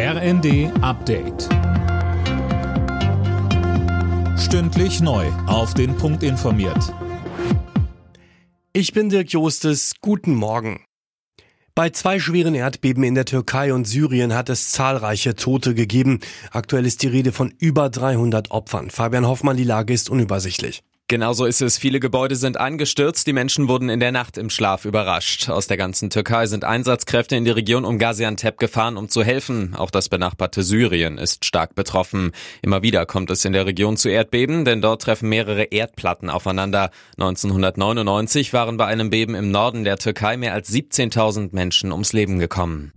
RND Update. Stündlich neu auf den Punkt informiert. Ich bin Dirk Jostes. Guten Morgen. Bei zwei schweren Erdbeben in der Türkei und Syrien hat es zahlreiche Tote gegeben. Aktuell ist die Rede von über 300 Opfern. Fabian Hoffmann, die Lage ist unübersichtlich. Genauso ist es. Viele Gebäude sind eingestürzt. Die Menschen wurden in der Nacht im Schlaf überrascht. Aus der ganzen Türkei sind Einsatzkräfte in die Region um Gaziantep gefahren, um zu helfen. Auch das benachbarte Syrien ist stark betroffen. Immer wieder kommt es in der Region zu Erdbeben, denn dort treffen mehrere Erdplatten aufeinander. 1999 waren bei einem Beben im Norden der Türkei mehr als 17.000 Menschen ums Leben gekommen.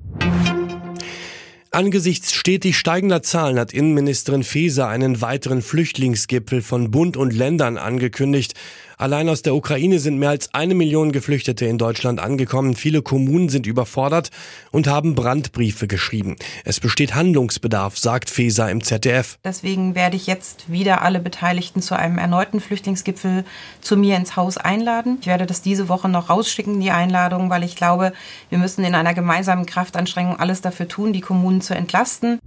Angesichts stetig steigender Zahlen hat Innenministerin Faeser einen weiteren Flüchtlingsgipfel von Bund und Ländern angekündigt. Allein aus der Ukraine sind mehr als 1 Million Geflüchtete in Deutschland angekommen. Viele Kommunen sind überfordert und haben Brandbriefe geschrieben. Es besteht Handlungsbedarf, sagt Faeser im ZDF. Deswegen werde ich jetzt wieder alle Beteiligten zu einem erneuten Flüchtlingsgipfel zu mir ins Haus einladen. Ich werde das diese Woche noch rausschicken, die Einladung, weil ich glaube, wir müssen in einer gemeinsamen Kraftanstrengung alles dafür tun, die Kommunen zu entlasten.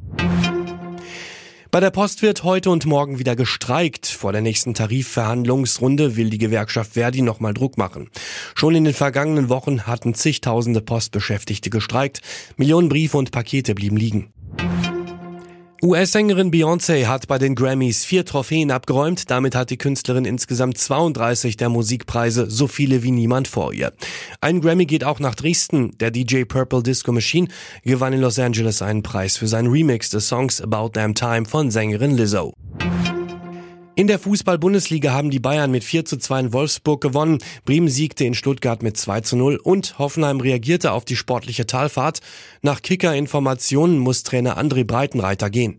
Bei der Post wird heute und morgen wieder gestreikt. Vor der nächsten Tarifverhandlungsrunde will die Gewerkschaft Verdi nochmal Druck machen. Schon in den vergangenen Wochen hatten zigtausende Postbeschäftigte gestreikt. Millionen Briefe und Pakete blieben liegen. US-Sängerin Beyoncé hat bei den Grammys 4 Trophäen abgeräumt. Damit hat die Künstlerin insgesamt 32 der Musikpreise, so viele wie niemand vor ihr. Ein Grammy geht auch nach Dresden. Der DJ Purple Disco Machine gewann in Los Angeles einen Preis für seinen Remix des Songs About Damn Time von Sängerin Lizzo. In der Fußball-Bundesliga haben die Bayern mit 4:2 in Wolfsburg gewonnen. Bremen siegte in Stuttgart mit 2:0 und Hoffenheim reagierte auf die sportliche Talfahrt. Nach Kicker-Informationen muss Trainer André Breitenreiter gehen.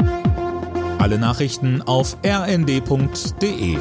Alle Nachrichten auf rnd.de.